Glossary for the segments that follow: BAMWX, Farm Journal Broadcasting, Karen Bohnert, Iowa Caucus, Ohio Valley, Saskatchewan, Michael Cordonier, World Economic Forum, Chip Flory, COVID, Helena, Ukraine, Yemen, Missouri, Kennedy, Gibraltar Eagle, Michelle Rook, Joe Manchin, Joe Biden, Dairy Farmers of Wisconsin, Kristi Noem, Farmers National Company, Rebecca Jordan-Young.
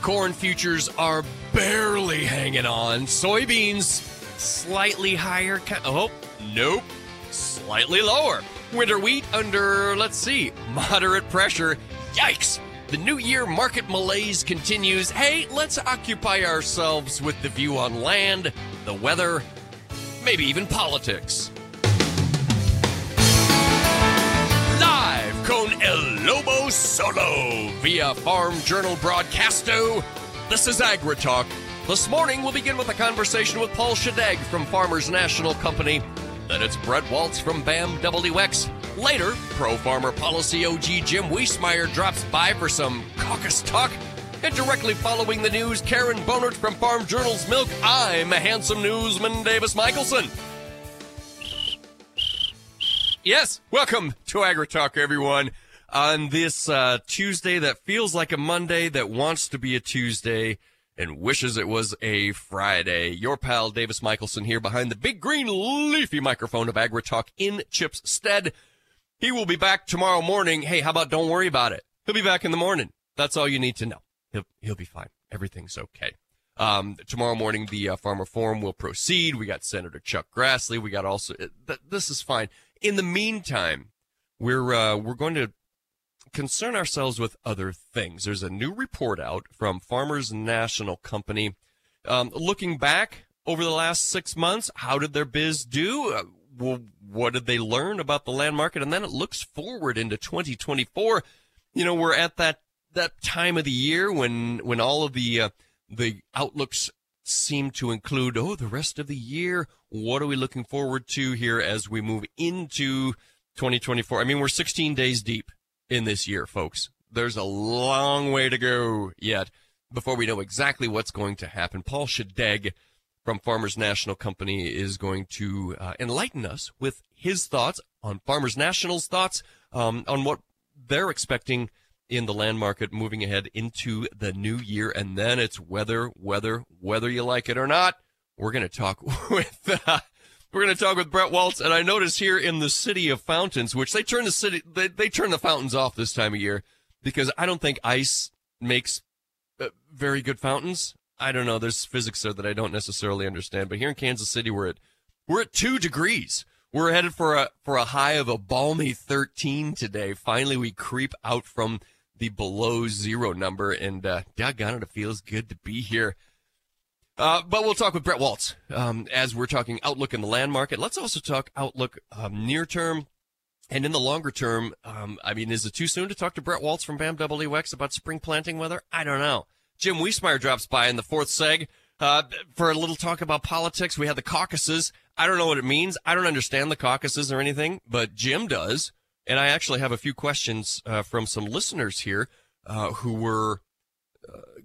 Corn futures are barely hanging on. Soybeans slightly higher. Slightly lower. Winter wheat under, moderate pressure. Yikes! The new year market malaise continues. Hey, let's occupy ourselves with the view on land, the weather, maybe even politics. Live con El Lobo Solo via Farm Journal Broadcasto. This is AgriTalk. This morning we'll begin with a conversation with Paul Schadegg from Farmers National Company. Then it's Bret Walts from BAMWX. Later, ProFarmer policy OG Jim Wiesmeyer drops by for some caucus talk. And directly following the news, Karen Bohnert from Farm Journal's Milk. I'm a handsome newsman, Davis Michelson. Yes, welcome to AgriTalk, everyone. On this Tuesday that feels like a Monday, that wants to be a Tuesday and wishes it was a Friday. Your pal Davis Michelson here behind the big green leafy microphone of AgriTalk in Chip's stead. He will be back tomorrow morning. Hey, how about don't worry about it? He'll be back in the morning. That's all you need to know. He'll be fine. Everything's okay. Tomorrow morning, the Farmer Forum will proceed. We got Senator Chuck Grassley. We got also, this is fine. In the meantime, we're going to concern ourselves with other things. There's a new report out from Farmers National Company. Looking back over the last 6 months, how did their biz do? What did they learn about the land market? And then it looks forward into 2024. You know, we're at that time of the year when all of the outlooks seem to include, the rest of the year. What are we looking forward to here as we move into 2024? I mean, we're 16 days deep in this year, folks. There's a long way to go yet before we know exactly what's going to happen. Paul Schadegg from Farmers National Company is going to enlighten us with his thoughts on Farmers National's thoughts on what they're expecting in the land market moving ahead into the new year. And then it's whether you like it or not. We're going to talk with Bret Walts, and I notice here in the city of fountains, which they turn they turn the fountains off this time of year because I don't think ice makes very good fountains. I don't know. There's physics there that I don't necessarily understand. But here in Kansas City, we're at 2 degrees. We're headed for a high of a balmy 13 today. Finally, we creep out from the below zero number, and doggone it feels good to be here. But we'll talk with Bret Walts as we're talking outlook in the land market. Let's also talk outlook near term and in the longer term. Is it too soon to talk to Bret Walts from BAMWX about spring planting weather? I don't know. Jim Wiesmeyer drops by in the fourth seg for a little talk about politics. We had the caucuses. I don't know what it means. I don't understand the caucuses or anything, but Jim does. And I actually have a few questions from some listeners here who were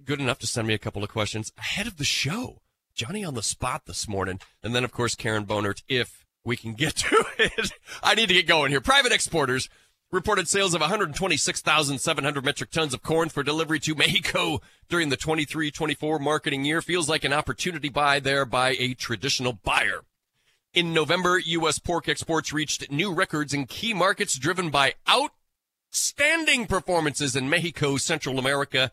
good enough to send me a couple of questions ahead of the show. Johnny on the spot this morning. And then, of course, Karen Bohnert, if we can get to it. I need to get going here. Private exporters reported sales of 126,700 metric tons of corn for delivery to Mexico during the 23-24 marketing year. Feels like an opportunity buy there by a traditional buyer. In November, U.S. pork exports reached new records in key markets driven by outstanding performances in Mexico, Central America,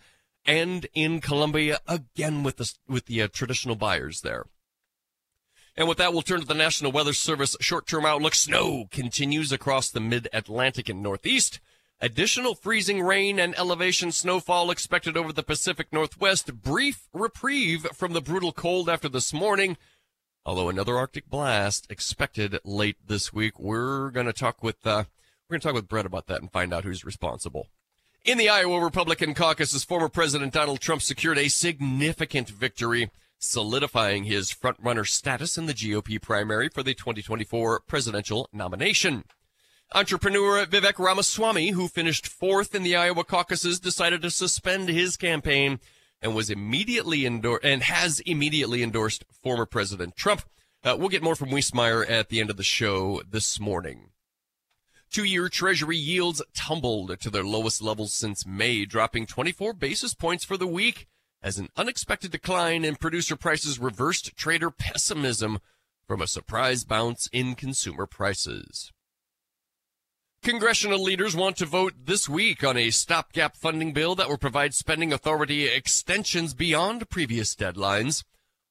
and in Colombia, again with the traditional buyers there. And with that, we'll turn to the National Weather Service short-term outlook. Snow continues across the mid-Atlantic and Northeast. Additional freezing rain and elevation snowfall expected over the Pacific Northwest. Brief reprieve from the brutal cold after this morning, although another Arctic blast expected late this week. We're going to talk with Brett about that and find out who's responsible. In the Iowa Republican caucuses, former President Donald Trump secured a significant victory, solidifying his front-runner status in the GOP primary for the 2024 presidential nomination. Entrepreneur Vivek Ramaswamy, who finished fourth in the Iowa caucuses, decided to suspend his campaign and has immediately endorsed former President Trump. We'll get more from Wiesmeyer at the end of the show this morning. Two-year Treasury yields tumbled to their lowest levels since May, dropping 24 basis points for the week as an unexpected decline in producer prices reversed trader pessimism from a surprise bounce in consumer prices. Congressional leaders want to vote this week on a stopgap funding bill that will provide spending authority extensions beyond previous deadlines.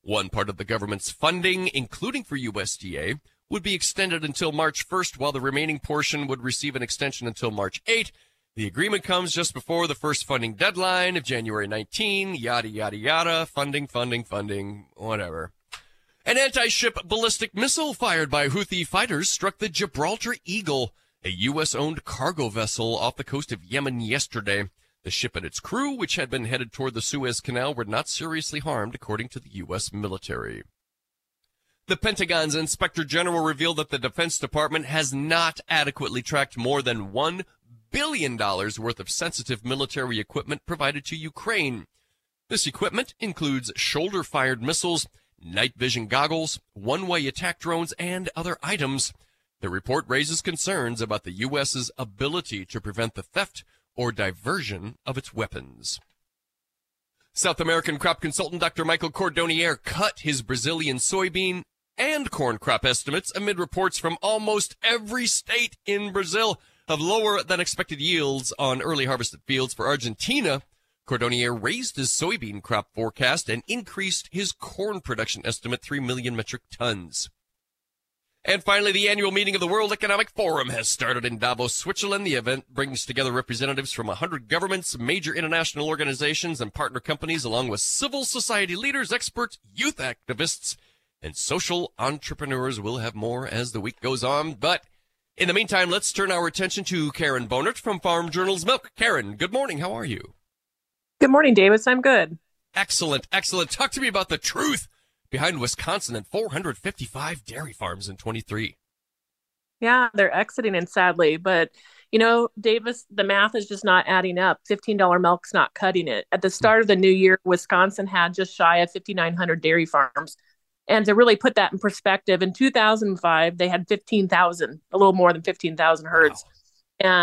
One part of the government's funding, including for USDA, would be extended until March 1st, while the remaining portion would receive an extension until March 8th. The agreement comes just before the first funding deadline of January 19, yada, yada, yada, funding, whatever. An anti-ship ballistic missile fired by Houthi fighters struck the Gibraltar Eagle, a U.S.-owned cargo vessel off the coast of Yemen yesterday. The ship and its crew, which had been headed toward the Suez Canal, were not seriously harmed, according to the U.S. military. The Pentagon's Inspector General revealed that the Defense Department has not adequately tracked more than $1 billion worth of sensitive military equipment provided to Ukraine. This equipment includes shoulder-fired missiles, night vision goggles, one-way attack drones, and other items. The report raises concerns about the U.S.'s ability to prevent the theft or diversion of its weapons. South American crop consultant Dr. Michael Cordonier cut his Brazilian soybean and corn crop estimates amid reports from almost every state in Brazil of lower than expected yields on early harvested fields. For Argentina, Cordonier raised his soybean crop forecast and increased his corn production estimate 3 million metric tons. And finally, the annual meeting of the World Economic Forum has started in Davos, Switzerland. The event brings together representatives from 100 governments, major international organizations, and partner companies, along with civil society leaders, experts, youth activists, and social entrepreneurs. We'll have more as the week goes on. But in the meantime, let's turn our attention to Karen Bohnert from Farm Journal's Milk. Karen, good morning. How are you? Good morning, Davis. I'm good. Excellent, excellent. Talk to me about the truth behind Wisconsin and 455 dairy farms in 23. Yeah, they're exiting, and sadly, but you know, Davis, the math is just not adding up. $15 milk's not cutting it. At the start of the new year, Wisconsin had just shy of 5,900 dairy farms. And to really put that in perspective, in 2005, they had 15,000, a little more than 15,000 herds. Wow.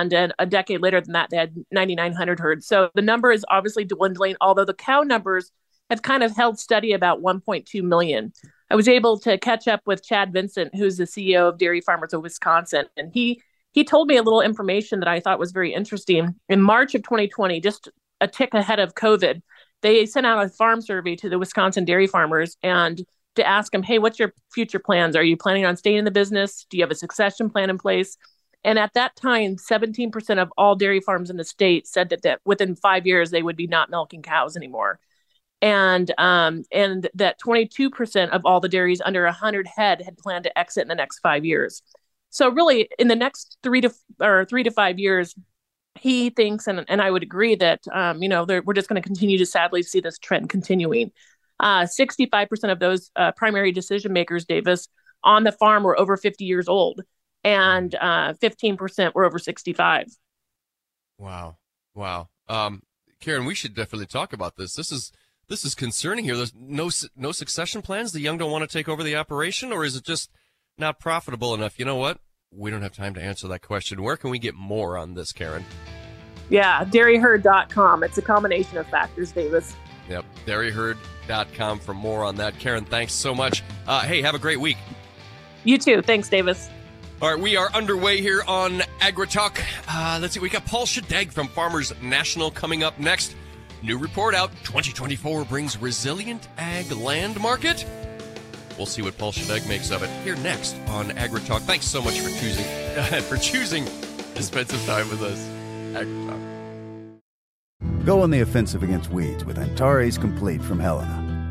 And a decade later than that, they had 9,900 herds. So the number is obviously dwindling, although the cow numbers have kind of held steady about 1.2 million. I was able to catch up with Chad Vincent, who's the CEO of Dairy Farmers of Wisconsin. And he told me a little information that I thought was very interesting. In March of 2020, just a tick ahead of COVID, they sent out a farm survey to the Wisconsin dairy farmers and to ask them, hey, what's your future plans? Are you planning on staying in the business? Do you have a succession plan in place? And at that time, 17% of all dairy farms in the state said that within 5 years, they would be not milking cows anymore. And that 22% of all the dairies under 100 head had planned to exit in the next 5 years. So really, in the next 3 to 5 years, he thinks, and I would agree that, you know, we're just going to continue to sadly see this trend continuing. 65% of those primary decision makers, Davis, on the farm were over 50 years old, and 15% were over 65. Wow. Wow. Karen, we should definitely talk about this. This is concerning here. There's no succession plans. The young don't want to take over the operation, or is it just not profitable enough? You know what? We don't have time to answer that question. Where can we get more on this, Karen? Yeah, Dairyherd.com. It's a combination of factors, Davis. Yep, Dairyherd.com for more on that. Karen, thanks so much. Hey, have a great week. You too. Thanks, Davis. All right, we are underway here on AgriTalk. Let's see, we got Paul Schadegg from Farmers National coming up next. New report out, 2024 brings resilient ag land market. We'll see what Paul Schadegg makes of it here next on AgriTalk. Thanks so much for choosing to spend some time with us. AgriTalk. Go on the offensive against weeds with Antares Complete from Helena.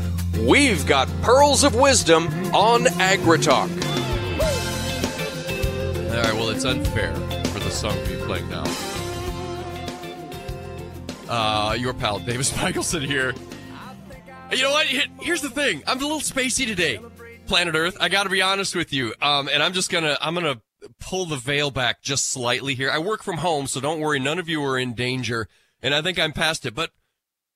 we've got pearls of wisdom on AgriTalk. All right, well, it's unfair for the song to be playing now. Your pal, Davis Michelson here. You know what? Here's the thing. I'm a little spacey today, planet Earth. I got to be honest with you. And I'm just gonna pull the veil back just slightly here. I work from home, so don't worry. None of you are in danger, and I think I'm past it. But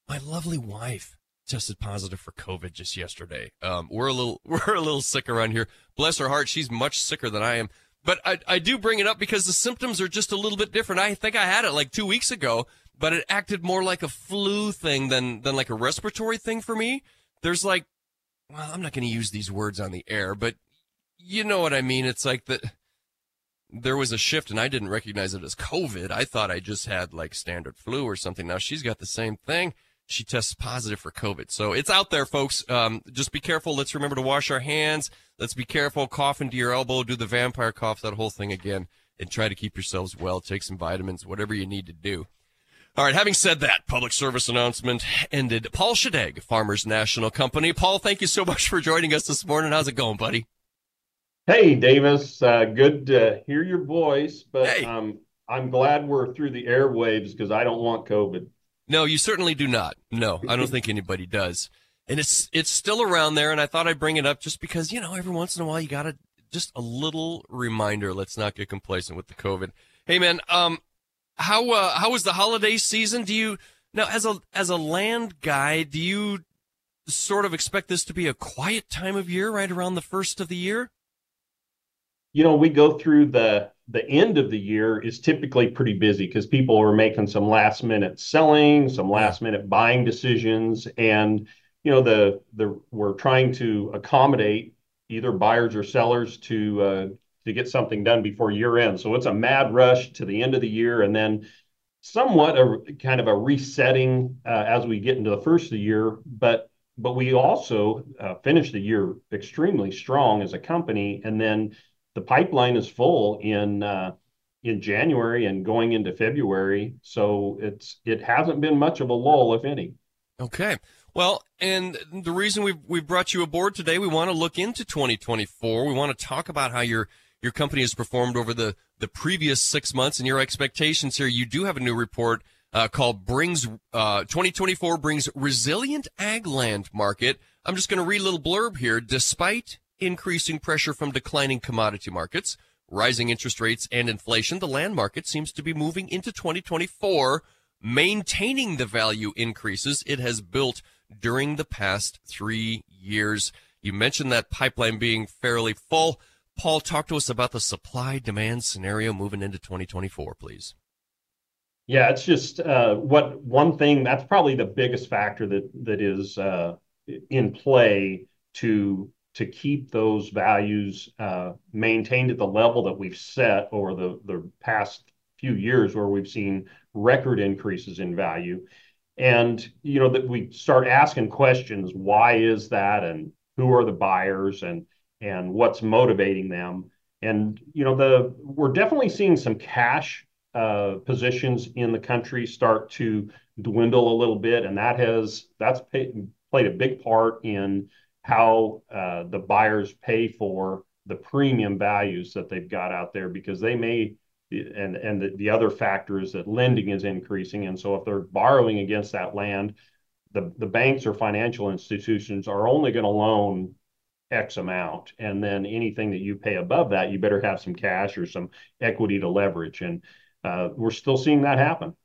my lovely wife tested positive for COVID just yesterday. We're a little sick around here. Bless her heart, she's much sicker than I am. But I do bring it up because the symptoms are just a little bit different. I think I had it like 2 weeks ago, but it acted more like a flu thing than like a respiratory thing for me. There's like, well, I'm not going to use these words on the air, but you know what I mean. It's like that there was a shift and I didn't recognize it as COVID. I thought I just had like standard flu or something. Now she's got the same thing. She tests positive for COVID. So it's out there, folks. Just be careful. Let's remember to wash our hands. Let's be careful. Cough into your elbow. Do the vampire cough, that whole thing again. And try to keep yourselves well. Take some vitamins, whatever you need to do. All right, having said that, public service announcement ended. Paul Schadegg, Farmers National Company. Paul, thank you so much for joining us this morning. How's it going, buddy? Hey, Davis. Good to hear your voice. But hey. I'm glad we're through the airwaves because I don't want COVID. No, you certainly do not. No, I don't think anybody does. And it's still around there, and I thought I'd bring it up just because, you know, every once in a while you got to just a little reminder. Let's not get complacent with the COVID. Hey, man, how was the holiday season? Do you now, as a land guy, do you sort of expect this to be a quiet time of year right around the first of the year? You know, we go through the end of the year is typically pretty busy because people are making some last minute selling, some last minute buying decisions. And, you know, we're trying to accommodate either buyers or sellers to get something done before year end. So it's a mad rush to the end of the year. And then somewhat a kind of a resetting as we get into the first of the year. But we also finish the year extremely strong as a company. And then the pipeline is full in January and going into February, so it hasn't been much of a lull, if any. Okay. Well, and the reason we brought you aboard today, we want to look into 2024. We want to talk about how your company has performed over the previous 6 months and your expectations here. You do have a new report called 2024 Brings Resilient Ag Land Market. I'm just going to read a little blurb here. Despite increasing pressure from declining commodity markets, rising interest rates, and inflation, the land market seems to be moving into 2024, maintaining the value increases it has built during the past 3 years. You mentioned that pipeline being fairly full. Paul, talk to us about the supply-demand scenario moving into 2024, please. Yeah, it's just one thing, that's probably the biggest factor that is in play to keep those values maintained at the level that we've set over the past few years where we've seen record increases in value. And, you know, that we start asking questions, why is that? And who are the buyers and what's motivating them? And, you know, we're definitely seeing some cash positions in the country start to dwindle a little bit, and that has played a big part in how the buyers pay for the premium values that they've got out there, because they may, and the other factor is that lending is increasing, and so if they're borrowing against that land, the banks or financial institutions are only going to loan X amount, and then anything that you pay above that, you better have some cash or some equity to leverage, and we're still seeing that happen.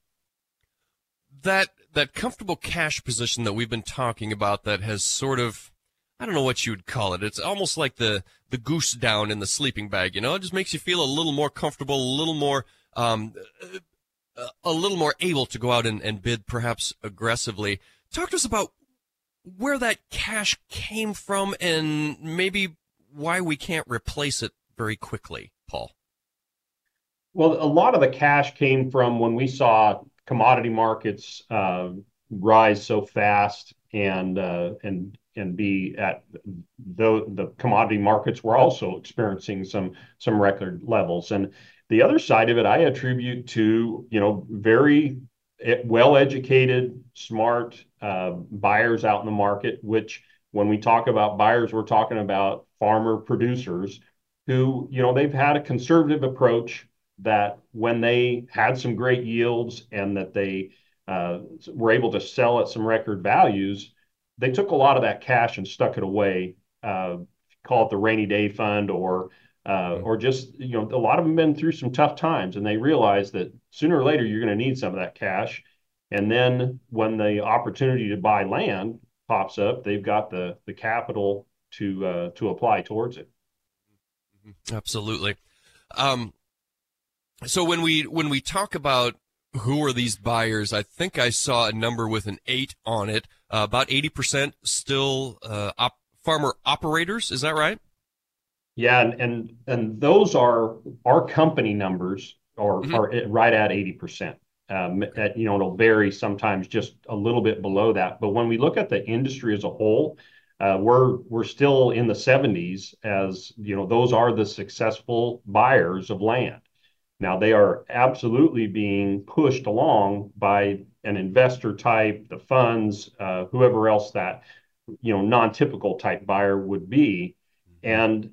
That comfortable cash position that we've been talking about that has sort of, I don't know what you would call it. It's almost like the goose down in the sleeping bag, you know? It just makes you feel a little more comfortable, a little more able to go out and bid perhaps aggressively. Talk to us about where that cash came from and maybe why we can't replace it very quickly, Paul. Well, a lot of the cash came from when we saw commodity markets rise so fast and be at, though the commodity markets were also experiencing some record levels. And the other side of it, I attribute to, you know, very well-educated, smart buyers out in the market, which when we talk about buyers, we're talking about farmer producers who, you know, they've had a conservative approach that when they had some great yields and that they were able to sell at some record values, they took a lot of that cash and stuck it away, call it the rainy day fund or just, you know, a lot of them been through some tough times, and they realize that sooner or later you're going to need some of that cash. And then when the opportunity to buy land pops up, they've got the capital to apply towards it. Absolutely. So when we talk about who are these buyers, I think I saw a number with an 8 on it. About 80% still farmer operators. Is that right? Yeah, and those are our company numbers are right at 80%. You know, it'll vary sometimes just a little bit below that. But when we look at the industry as a whole, we're still in the 70s, as you know, those are the successful buyers of land. Now, they are absolutely being pushed along by an investor type, the funds, whoever else that, you know, non-typical type buyer would be. And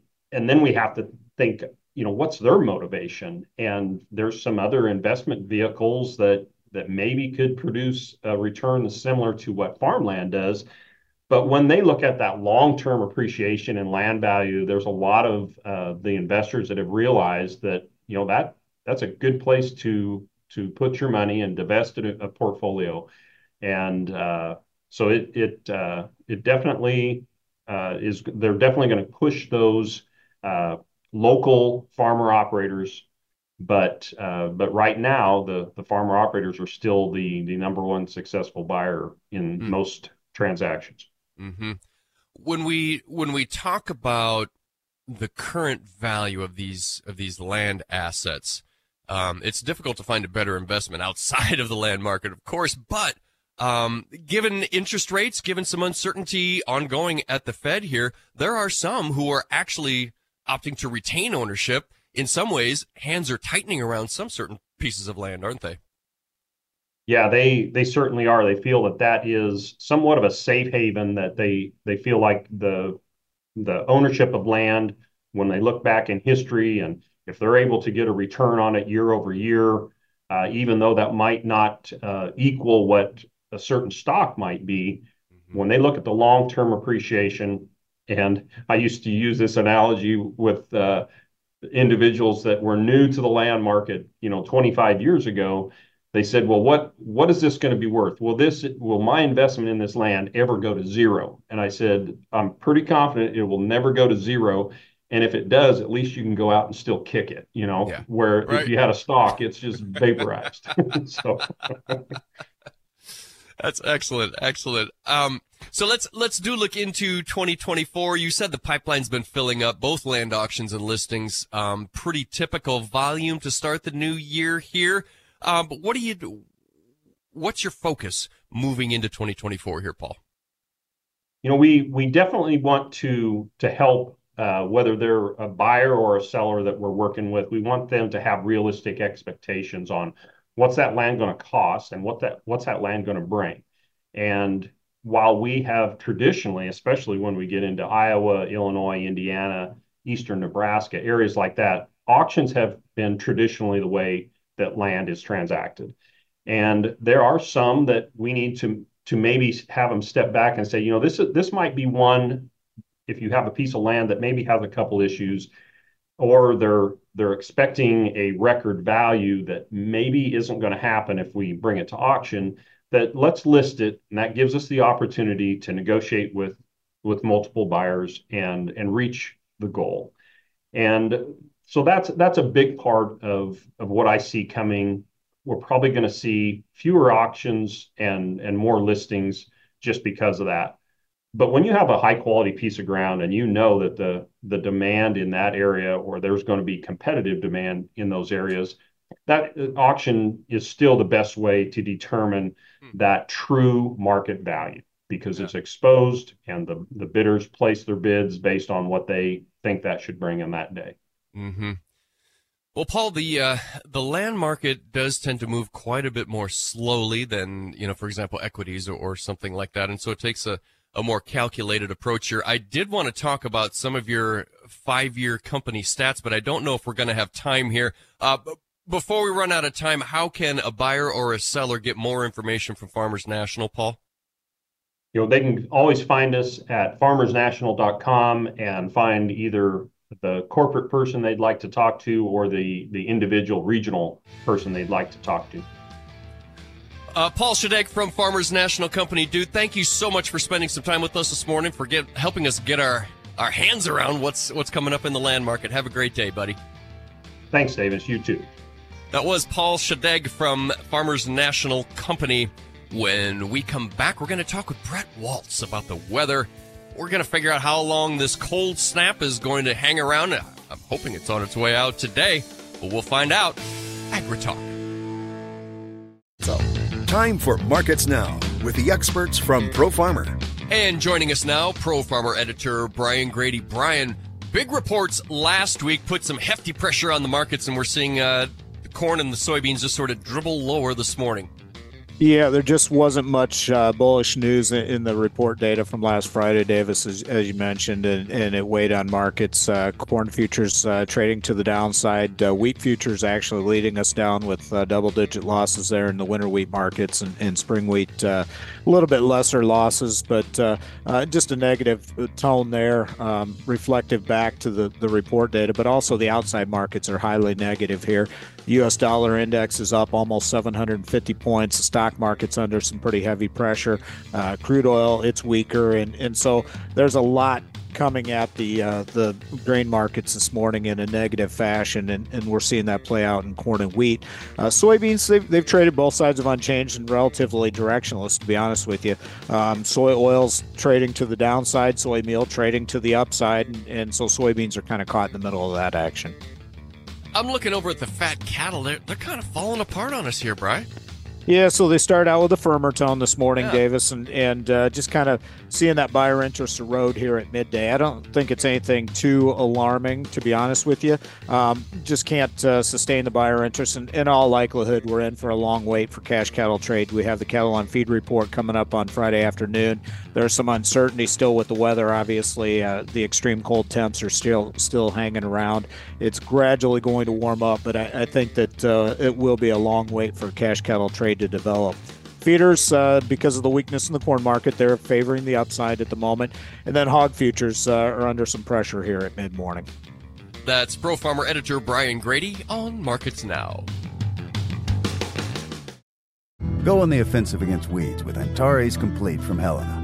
then we have to think, you know, what's their motivation? And there's some other investment vehicles that maybe could produce a return similar to what farmland does. But when they look at that long-term appreciation in land value, there's a lot of the investors that have realized that, you know, that's a good place to put your money and divest in a portfolio. And so it definitely is, they're definitely going to push those local farmer operators. But right now, the farmer operators are still the number one successful buyer in most transactions. Mm-hmm. When we talk about the current value of these land assets, it's difficult to find a better investment outside of the land market, of course, but given interest rates, given some uncertainty ongoing at the Fed here, there are some who are actually opting to retain ownership. In some ways, hands are tightening around some certain pieces of land, aren't they? Yeah, they certainly are. They feel that is somewhat of a safe haven, that they feel like the ownership of land, when they look back in history, and if they're able to get a return on it year over year, even though that might not equal what a certain stock might be, when they look at the long-term appreciation, and I used to use this analogy with individuals that were new to the land market, you know, 25 years ago, they said, well, what is this going to be worth? Will my investment in this land ever go to zero? And I said, I'm pretty confident it will never go to zero. And if it does, at least you can go out and still kick it, you know, yeah, where right. If you had a stock, it's just vaporized. So that's excellent. Excellent. So let's do look into 2024. You said the pipeline's been filling up, both land auctions and listings, pretty typical volume to start the new year here. But what do you do? What's your focus moving into 2024 here, Paul? You know, we definitely want to help, whether they're a buyer or a seller that we're working with. We want them to have realistic expectations on what's that land going to cost, and what's that land going to bring? And while we have traditionally, especially when we get into Iowa, Illinois, Indiana, eastern Nebraska, areas like that, auctions have been traditionally the way that land is transacted. And there are some that we need to maybe have them step back and say, you know, this might be one, if you have a piece of land that maybe has a couple issues, or they're expecting a record value that maybe isn't going to happen if we bring it to auction, that let's list it. And that gives us the opportunity to negotiate with multiple buyers and reach the goal. And so that's a big part of what I see coming. We're probably going to see fewer auctions and more listings just because of that. But when you have a high quality piece of ground and you know that the demand in that area, or there's going to be competitive demand in those areas, that auction is still the best way to determine that true market value, because it's exposed and the bidders place their bids based on what they think that should bring in that day. Mm-hmm. Well, Paul, the land market does tend to move quite a bit more slowly than, you know, for example, equities or something like that. And so it takes a more calculated approach here. I did want to talk about some of your 5-year company stats, but I don't know if we're going to have time here. Before we run out of time, how can a buyer or a seller get more information from Farmers National, Paul? You know, they can always find us at farmersnational.com and find either the corporate person they'd like to talk to or the individual regional person they'd like to talk to. Paul Schadegg from Farmers National Company. Dude, thank you so much for spending some time with us this morning, for helping us get our hands around what's coming up in the land market. Have a great day, buddy. Thanks, Davis. You too. That was Paul Schadegg from Farmers National Company. When we come back, we're going to talk with Bret Walts about the weather. We're going to figure out how long this cold snap is going to hang around. I'm hoping it's on its way out today, but we'll find out. AgriTalk. So, time for Markets Now with the experts from ProFarmer. And joining us now, ProFarmer editor Brian Grady. Brian, big reports last week put some hefty pressure on the markets, and we're seeing the corn and the soybeans just sort of dribble lower this morning. Yeah, there just wasn't much bullish news in the report data from last Friday, Davis, as you mentioned, and it weighed on markets. Corn futures trading to the downside. Wheat futures actually leading us down with double-digit losses there in the winter wheat markets, and spring wheat a little bit lesser losses, but just a negative tone there, reflective back to the report data, but also the outside markets are highly negative here. The U.S. dollar index is up almost 750 points. The stock market's under some pretty heavy pressure. Crude oil, it's weaker, and so there's a lot coming at the grain markets this morning in a negative fashion, and we're seeing that play out in corn and wheat. Soybeans, they've traded both sides of unchanged and relatively directionless, to be honest with you. Soy oil's trading to the downside, soy meal trading to the upside, and so soybeans are kind of caught in the middle of that action. I'm looking over at the fat cattle. They're kind of falling apart on us here, Brian. Yeah, so they start out with a firmer tone this morning, Davis, and just kind of seeing that buyer interest erode here at midday. I don't think it's anything too alarming, to be honest with you. Just can't sustain the buyer interest, and in all likelihood, we're in for a long wait for cash cattle trade. We have the cattle on feed report coming up on Friday afternoon. There's some uncertainty still with the weather, obviously. The extreme cold temps are still hanging around. It's gradually going to warm up, but I think that it will be a long wait for cash cattle trade to develop. Feeders, because of the weakness in the corn market, they're favoring the upside at the moment. And then hog futures are under some pressure here at mid-morning. That's ProFarmer editor Brian Grady on Markets Now. Go on the offensive against weeds with Antares Complete from Helena.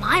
My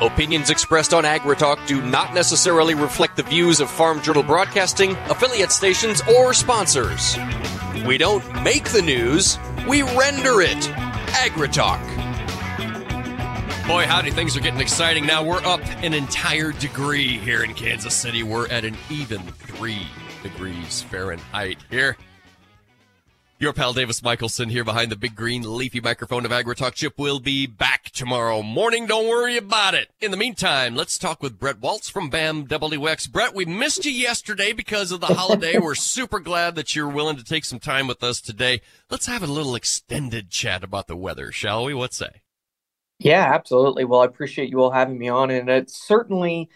Opinions expressed on AgriTalk do not necessarily reflect the views of Farm Journal Broadcasting, affiliate stations, or sponsors. We don't make the news, we render it. AgriTalk. Boy, howdy, things are getting exciting now. We're up an entire degree here in Kansas City. We're at an even 3 degrees Fahrenheit here. Your pal Davis Michelson here behind the big green leafy microphone of AgriTalk. Chip will be back tomorrow morning. Don't worry about it. In the meantime, let's talk with Bret Walts from BAMWX. Bret, we missed you yesterday because of the holiday. We're super glad that you're willing to take some time with us today. Let's have a little extended chat about the weather, shall we? What say? Yeah, absolutely. Well, I appreciate you all having me on, and it's certainly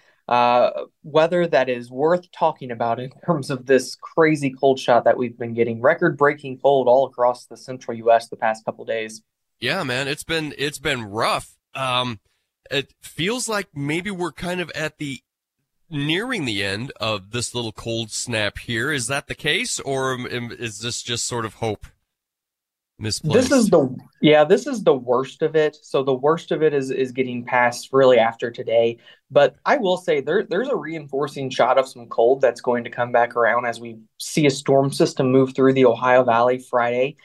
weather that is worth talking about in terms of this crazy cold shot that we've been getting. Record-breaking cold all across the central U.S. the past couple days. Yeah, man, it's been rough. It feels like maybe we're kind of at the nearing the end of this little cold snap here. Is that the case, or is this just sort of hope misplaced? This is the worst of it. So the worst of it is getting past really after today. But I will say there's a reinforcing shot of some cold that's going to come back around as we see a storm system move through the Ohio Valley Friday.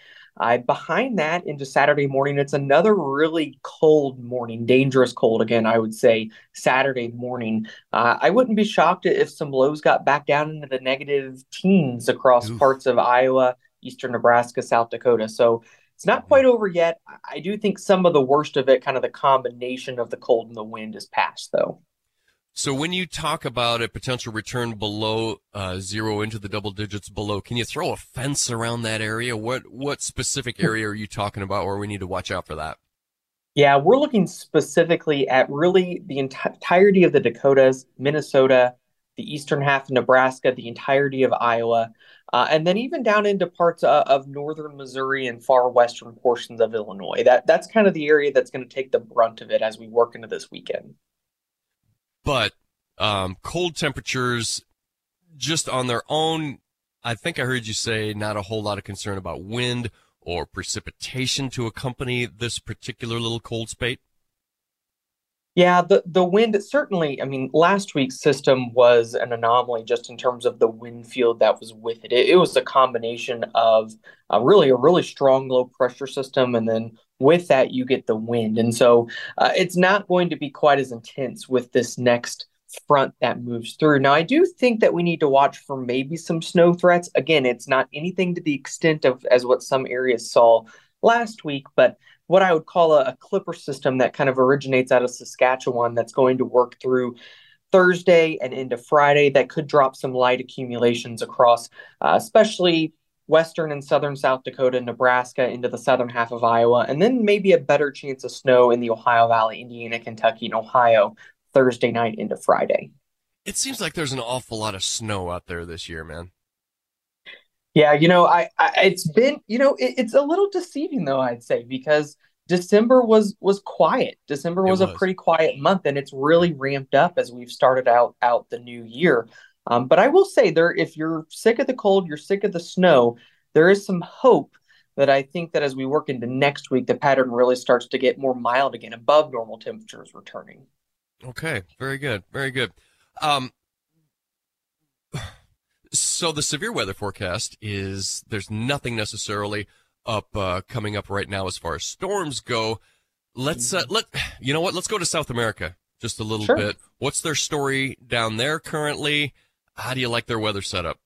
Behind that into Saturday morning, it's another really cold morning, dangerous cold again, I would say, Saturday morning. I wouldn't be shocked if some lows got back down into the negative teens across parts of Iowa, eastern Nebraska, South Dakota. So it's not quite over yet. I do think some of the worst of it, kind of the combination of the cold and the wind, is past, though. So when you talk about a potential return below zero into the double digits below, can you throw a fence around that area? What specific area are you talking about where we need to watch out for that? Yeah, we're looking specifically at really the entirety of the Dakotas, Minnesota, the eastern half of Nebraska, the entirety of Iowa, and then even down into parts of northern Missouri and far western portions of Illinois. That's kind of the area that's going to take the brunt of it as we work into this weekend. But cold temperatures just on their own, I think I heard you say not a whole lot of concern about wind or precipitation to accompany this particular little cold spate. Yeah, the wind certainly, I mean, last week's system was an anomaly just in terms of the wind field that was with it. It was a combination of a really strong low pressure system, and then with that you get the wind. And so it's not going to be quite as intense with this next front that moves through. Now, I do think that we need to watch for maybe some snow threats. Again, it's not anything to the extent of as what some areas saw last week, but what I would call a clipper system that kind of originates out of Saskatchewan that's going to work through Thursday and into Friday that could drop some light accumulations across, especially western and southern South Dakota, Nebraska, into the southern half of Iowa, and then maybe a better chance of snow in the Ohio Valley, Indiana, Kentucky, and Ohio Thursday night into Friday. It seems like there's an awful lot of snow out there this year, man. Yeah, it's a little deceiving, though, I'd say, because December was quiet. December was a pretty quiet month, and it's really ramped up as we've started out the new year. But I will say if you're sick of the cold, you're sick of the snow, there is some hope that I think that as we work into next week, the pattern really starts to get more mild again, above normal temperatures returning. Okay, very good, very good. So the severe weather forecast is there's nothing necessarily up coming up right now as far as storms go. Let's go to South America just a little bit. What's their story down there currently? How do you like their weather setup?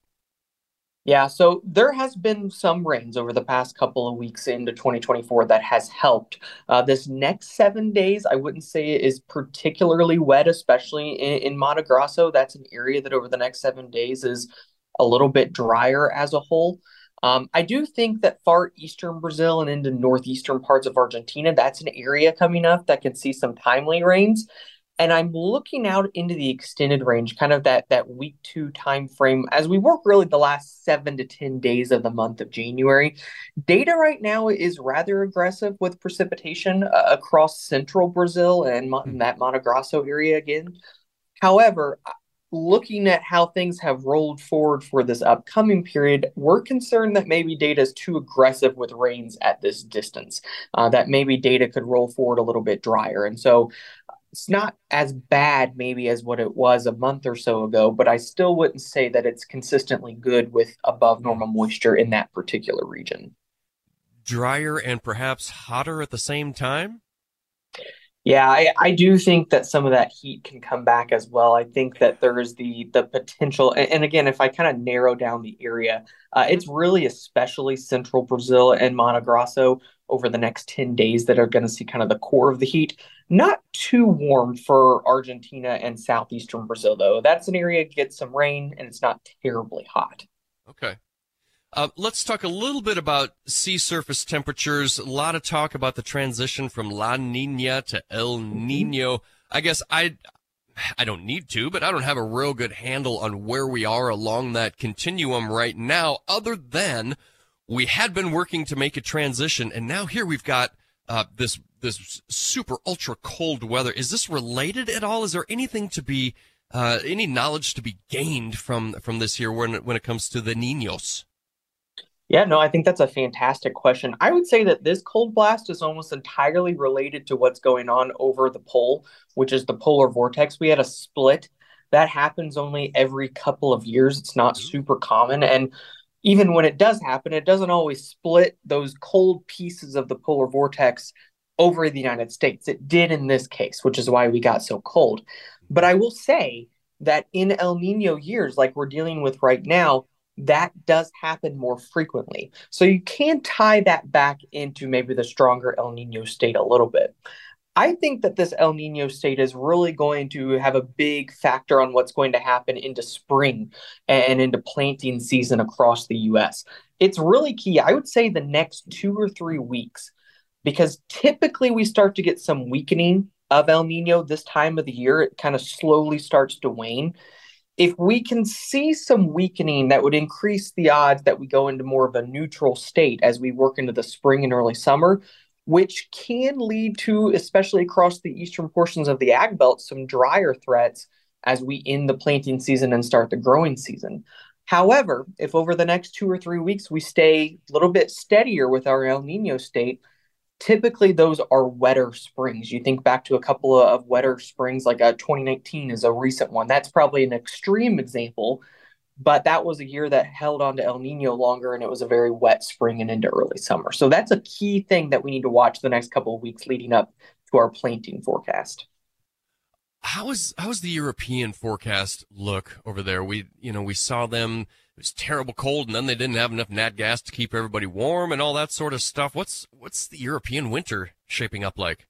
Yeah, so there has been some rains over the past couple of weeks into 2024 that has helped. This next 7 days, I wouldn't say it is particularly wet, especially in Mato Grosso. That's an area that over the next 7 days is a little bit drier as a whole. I do think that far eastern Brazil and into northeastern parts of Argentina, that's an area coming up that can see some timely rains. And I'm looking out into the extended range, kind of that week two time frame, as we work really the last 7 to 10 days of the month of January. Data right now is rather aggressive with precipitation across central Brazil and that Mato Grosso area again. However, looking at how things have rolled forward for this upcoming period, we're concerned that maybe data is too aggressive with rains at this distance, that maybe data could roll forward a little bit drier. And so it's not as bad maybe as what it was a month or so ago, but I still wouldn't say that it's consistently good with above normal moisture in that particular region. Drier and perhaps hotter at the same time? Yeah, I do think that some of that heat can come back as well. I think that there is the potential. And again, if I kind of narrow down the area, it's really especially central Brazil and Mato Grosso over the next 10 days that are going to see kind of the core of the heat. Not too warm for Argentina and southeastern Brazil, though. That's an area that gets some rain, and it's not terribly hot. Okay. Let's talk a little bit about sea surface temperatures. A lot of talk about the transition from La Nina to El Nino. I guess I don't need to, but I don't have a real good handle on where we are along that continuum right now, other than we had been working to make a transition, and now here we've got this super ultra cold weather. Is this related at all? Is there anything to be, any knowledge to be gained from this here when it comes to the Niños? Yeah, no, I think that's a fantastic question. I would say that this cold blast is almost entirely related to what's going on over the pole, which is the polar vortex. We had a split that happens only every couple of years. It's not super common. And even when it does happen, it doesn't always split those cold pieces of the polar vortex over the United States. It did in this case, which is why we got so cold. But I will say that in El Nino years, like we're dealing with right now, that does happen more frequently. So you can tie that back into maybe the stronger El Nino state a little bit. I think that this El Nino state is really going to have a big factor on what's going to happen into spring and into planting season across the U.S. It's really key, I would say, the next 2 or 3 weeks, because typically we start to get some weakening of El Nino this time of the year. It kind of slowly starts to wane. If we can see some weakening, that would increase the odds that we go into more of a neutral state as we work into the spring and early summer, which can lead to, especially across the eastern portions of the Ag Belt, some drier threats as we end the planting season and start the growing season. However, if over the next 2 or 3 weeks we stay a little bit steadier with our El Nino state, typically those are wetter springs. You think back to a couple of wetter springs, like 2019 is a recent one. That's probably an extreme example, but that was a year that held on to El Nino longer, and it was a very wet spring and into early summer. So that's a key thing that we need to watch the next couple of weeks leading up to our planting forecast. How's the European forecast look over there? We saw them. It was terrible cold, and then they didn't have enough nat gas to keep everybody warm and all that sort of stuff. What's the European winter shaping up like?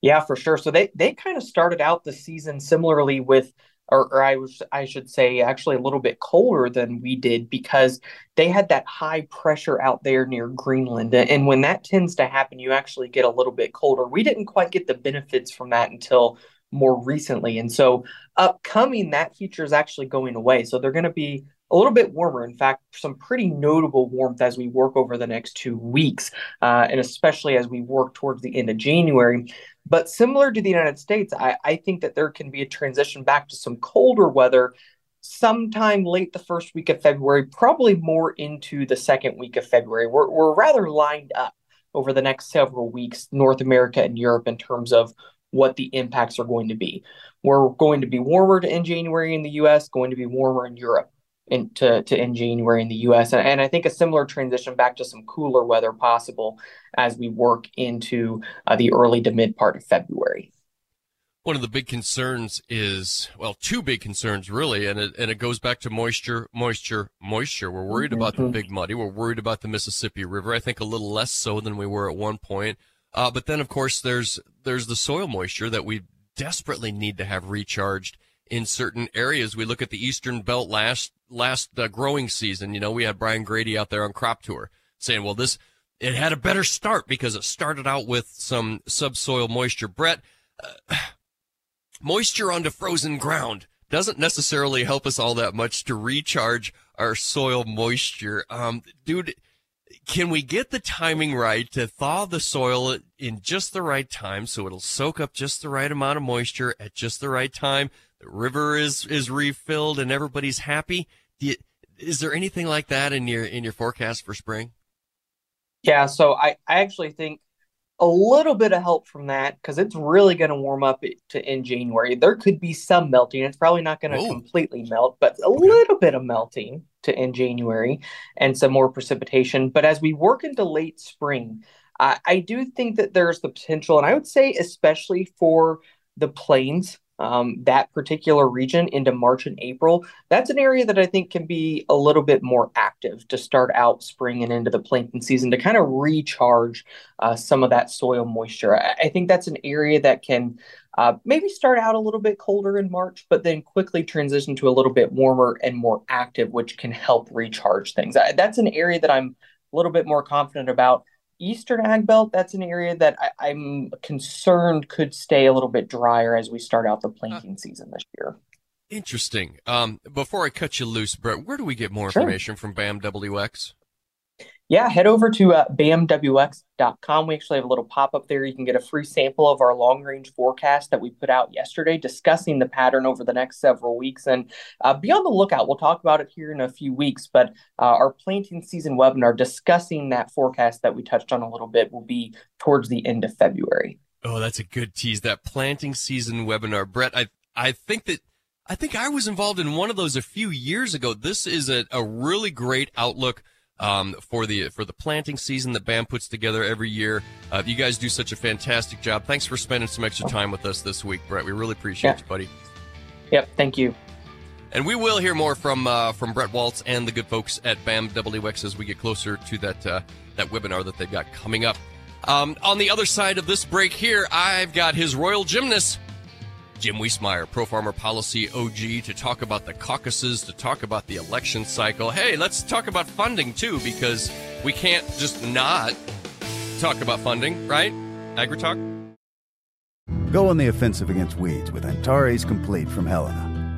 Yeah, for sure. So they kind of started out the season similarly with, or I should say actually a little bit colder than we did, because they had that high pressure out there near Greenland. And when that tends to happen, you actually get a little bit colder. We didn't quite get the benefits from that until more recently. And so upcoming, that feature is actually going away. So they're going to be a little bit warmer. In fact, some pretty notable warmth as we work over the next 2 weeks, and especially as we work towards the end of January. But similar to the United States, I think that there can be a transition back to some colder weather sometime late the first week of February, probably more into the second week of February. We're rather lined up over the next several weeks, North America and Europe, in terms of what the impacts are going to be. We're going to be warmer in January in the U.S., going to be warmer in Europe to end January in the U.S. And I think a similar transition back to some cooler weather possible as we work into the early to mid part of February. One of the big concerns is, well, two big concerns really, and it goes back to moisture. We're worried about the Big Muddy. We're worried about the Mississippi River. I think a little less so than we were at one point. But then, of course, there's the soil moisture that we desperately need to have recharged in certain areas. We look at the Eastern Belt last growing season. You know, we had Brian Grady out there on crop tour saying, well, it had a better start because it started out with some subsoil moisture. Brett, moisture onto frozen ground doesn't necessarily help us all that much to recharge our soil moisture. Dude, can we get the timing right to thaw the soil in just the right time so it'll soak up just the right amount of moisture at just the right time? The river is refilled and everybody's happy. Is there anything like that in your forecast for spring? Yeah, so I actually think a little bit of help from that, because it's really going to warm up to in January. There could be some melting. It's probably not going to completely melt, but a little bit of melting to in January and some more precipitation. But as we work into late spring, I do think that there's the potential, and I would say especially for the plains, that particular region into March and April, that's an area that I think can be a little bit more active to start out spring and into the planting season to kind of recharge some of that soil moisture. I think that's an area that can maybe start out a little bit colder in March, but then quickly transition to a little bit warmer and more active, which can help recharge things. That's an area that I'm a little bit more confident about. Eastern Ag Belt, that's an area that I'm concerned could stay a little bit drier as we start out the planting season this year. Interesting. Before I cut you loose, Brett, where do we get more information from BAMWX? Yeah, head over to BAMWX.com. We actually have a little pop-up there. You can get a free sample of our long-range forecast that we put out yesterday discussing the pattern over the next several weeks. And be on the lookout. We'll talk about it here in a few weeks, but our planting season webinar discussing that forecast that we touched on a little bit will be towards the end of February. Oh, that's a good tease, that planting season webinar. Brett, I think I was involved in one of those a few years ago. This is a really great outlook for the planting season that BAM puts together every year. You guys do such a fantastic job. Thanks for spending some extra time with us this week, Brett. We really appreciate you, buddy. Yep, thank you. And we will hear more from Bret Walts and the good folks at BAMWX as we get closer to that webinar that they've got coming up. On the other side of this break here, I've got his royal gymnast, Jim Wiesmeyer, ProFarmer Policy OG, to talk about the caucuses, to talk about the election cycle. Hey, let's talk about funding, too, because we can't just not talk about funding, right? AgriTalk? Go on the offensive against weeds with Antares Complete from Helena.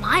My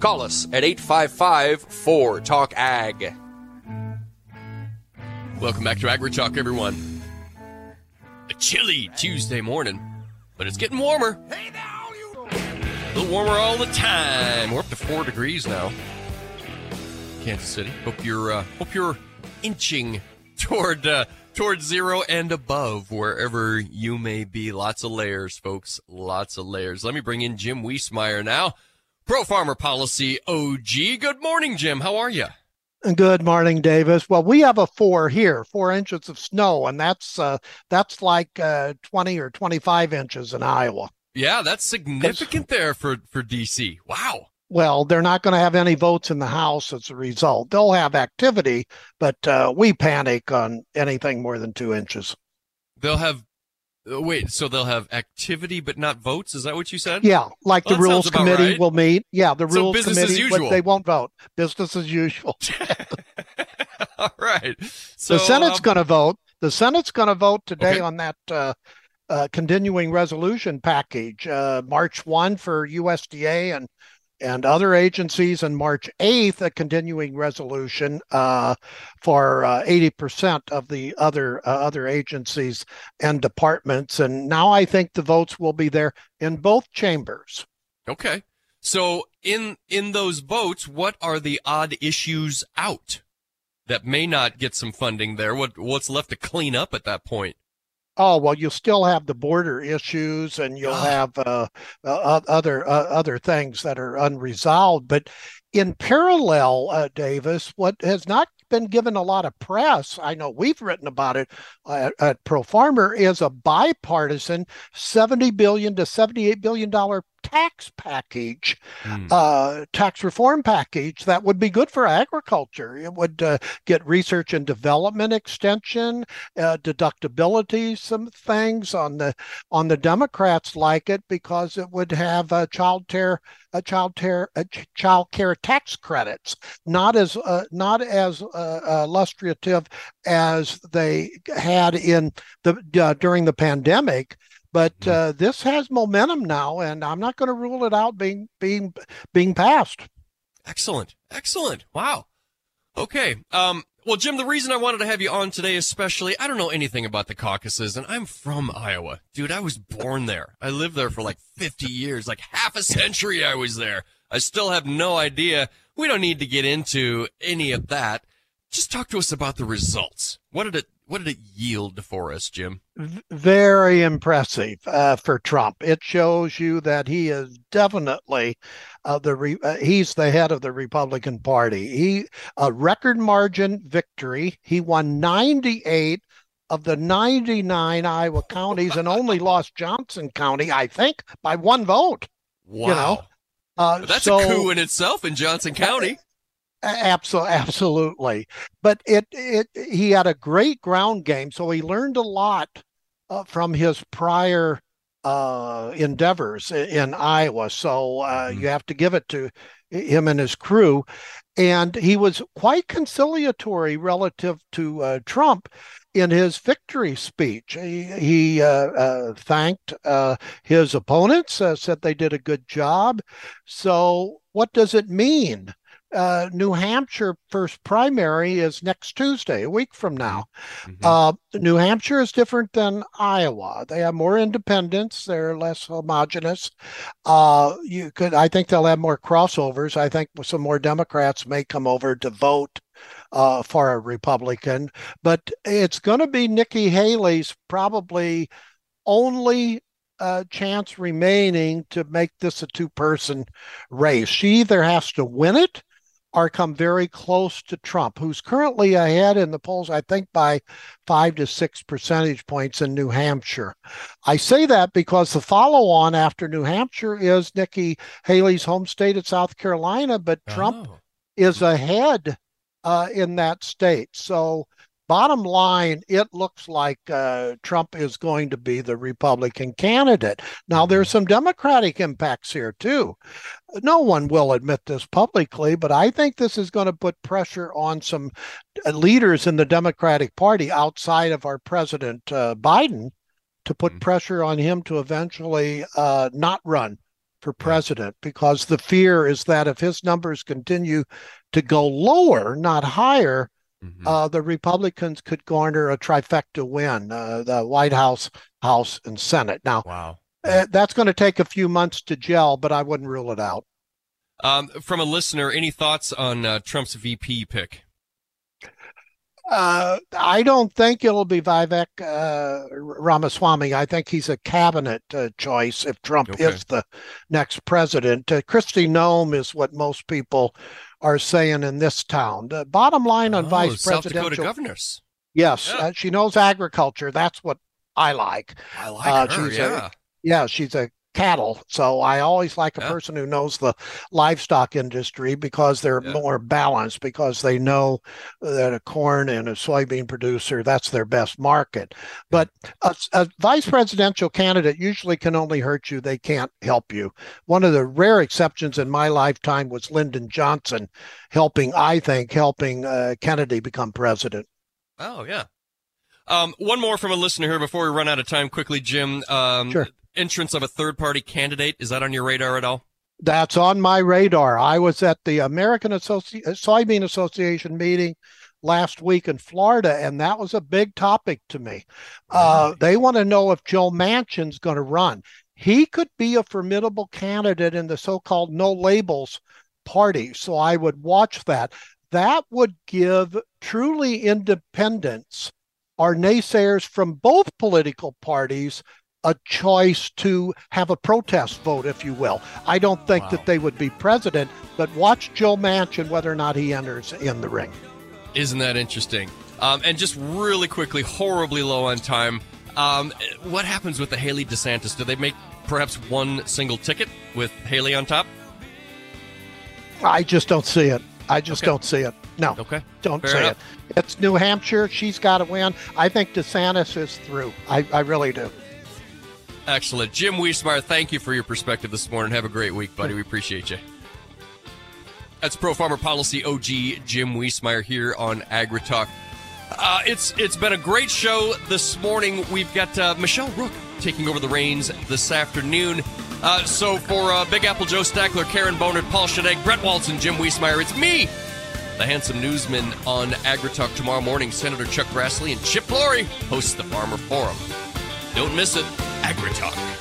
Call us at 855-4TALK-AG. Welcome back to AgriTalk, everyone. A chilly Tuesday morning, but it's getting warmer. A little warmer all the time. We're up to 4 degrees now. Kansas City. Hope you're inching toward zero and above, wherever you may be. Lots of layers, folks, lots of layers. Let me bring in Jim Wiesmeyer now, ProFarmer Policy OG. Good morning, Jim. How are you? Good morning, Davis. Well, we have a 4 inches of snow, and that's like 20 or 25 inches in Iowa. Yeah, that's significant there for D.C. Wow. Well, they're not going to have any votes in the House as a result. They'll have activity, but we panic on anything more than 2 inches. They'll have, wait, so they'll have activity but not votes? Is that what you said? Yeah, like the Rules Committee will meet. Yeah, the Rules Committee, but they won't vote. Business as usual. All right. So, the Senate's going to vote. The Senate's going to vote today on that continuing resolution package, March 1 for USDA and other agencies, and March 8th, a continuing resolution for 80% of the other agencies and departments. And now I think the votes will be there in both chambers. Okay. So in those votes, what are the odd issues out that may not get some funding there? What's left to clean up at that point? Oh, well, you'll still have the border issues, and you'll have other things that are unresolved. But in parallel, Davis, what has not been given a lot of press, I know we've written about it at ProFarmer, is a bipartisan $70 billion to $78 billion tax package, tax reform package that would be good for agriculture. It would get research and development extension, deductibility, some things on the Democrats like it because it would have child care tax credits, not as illustrative as they had in the during the pandemic. But this has momentum now, and I'm not going to rule it out being passed. Excellent. Excellent. Wow. Okay. Well, Jim, the reason I wanted to have you on today, especially, I don't know anything about the caucuses, and I'm from Iowa. Dude, I was born there. I lived there for like 50 years, like half a century I was there. I still have no idea. We don't need to get into any of that. Just talk to us about the results. What did it yield for us, Jim? Very impressive for Trump. It shows you that he is definitely he's the head of the Republican Party. He a record margin victory. He won 98 of the 99 Iowa counties and only lost Johnson County, I think, by one vote. Wow. You know? That's a coup in itself in Johnson County. Absolutely. But he had a great ground game, so he learned a lot from his prior endeavors in Iowa. So you have to give it to him and his crew. And he was quite conciliatory relative to Trump in his victory speech. He thanked his opponents, said they did a good job. So what does it mean? New Hampshire first primary is next Tuesday, a week from now. New Hampshire is different than Iowa. They have more independents. They're less homogenous. I think they'll have more crossovers. I think some more Democrats may come over to vote for a Republican. But it's going to be Nikki Haley's probably only chance remaining to make this a two-person race. She either has to win it or come very close to Trump, who's currently ahead in the polls, I think, by 5 to 6 percentage points in New Hampshire. I say that because the follow-on after New Hampshire is Nikki Haley's home state of South Carolina, but Trump is ahead in that state. So bottom line, it looks like Trump is going to be the Republican candidate. Now, there's some Democratic impacts here, too. No one will admit this publicly, but I think this is going to put pressure on some leaders in the Democratic Party outside of our President Biden to put pressure on him to eventually not run for president, because the fear is that if his numbers continue to go lower, not higher, the Republicans could garner a trifecta win, the White House, and Senate. Now, that's going to take a few months to gel, but I wouldn't rule it out. From a listener, any thoughts on Trump's VP pick? I don't think it'll be Vivek Ramaswamy. I think he's a cabinet choice if Trump is the next president. Kristi Noem is what most people are saying in this town. The bottom line on vice presidential. South Dakota governors. Yes, she knows agriculture. That's what I like. I like her, she's a cattle. So I always like a person who knows the livestock industry because they're more balanced, because they know that a corn and a soybean producer, that's their best market. But a vice presidential candidate usually can only hurt you. They can't help you. One of the rare exceptions in my lifetime was Lyndon Johnson helping Kennedy become president. Oh, yeah. One more from a listener here before we run out of time quickly, Jim. Sure. Entrance of a third-party candidate, is that on your radar at all? That's on my radar. I was at the American Soybean Association meeting last week in Florida, and that was a big topic to me. They want to know if Joe Manchin's going to run. He could be a formidable candidate in the so-called no labels party, so I would watch that. That would give truly independents or naysayers from both political parties a choice to have a protest vote, if you will. I don't think that they would be president, but watch Joe Manchin whether or not he enters in the ring. Isn't that interesting? And just really quickly, horribly low on time. What happens with the Haley DeSantis? Do they make perhaps one single ticket with Haley on top? I just don't see it. I just don't see it. No. Okay. Don't Fair say enough. It. It's New Hampshire. She's got to win. I think DeSantis is through. I really do. Excellent. Jim Wiesmeyer, thank you for your perspective this morning. Have a great week, buddy. We appreciate you. That's Pro Farmer Policy OG Jim Wiesmeyer here on AgriTalk. It's been a great show this morning. We've got Michelle Rook taking over the reins this afternoon. So for Big Apple Joe Stackler, Karen Bohnert, Paul Schadegg, Bret Walts, and Jim Wiesmeyer, it's me, the handsome newsman on AgriTalk. Tomorrow morning, Senator Chuck Grassley and Chip Flory host the Farmer Forum. Don't miss it. AgriTalk.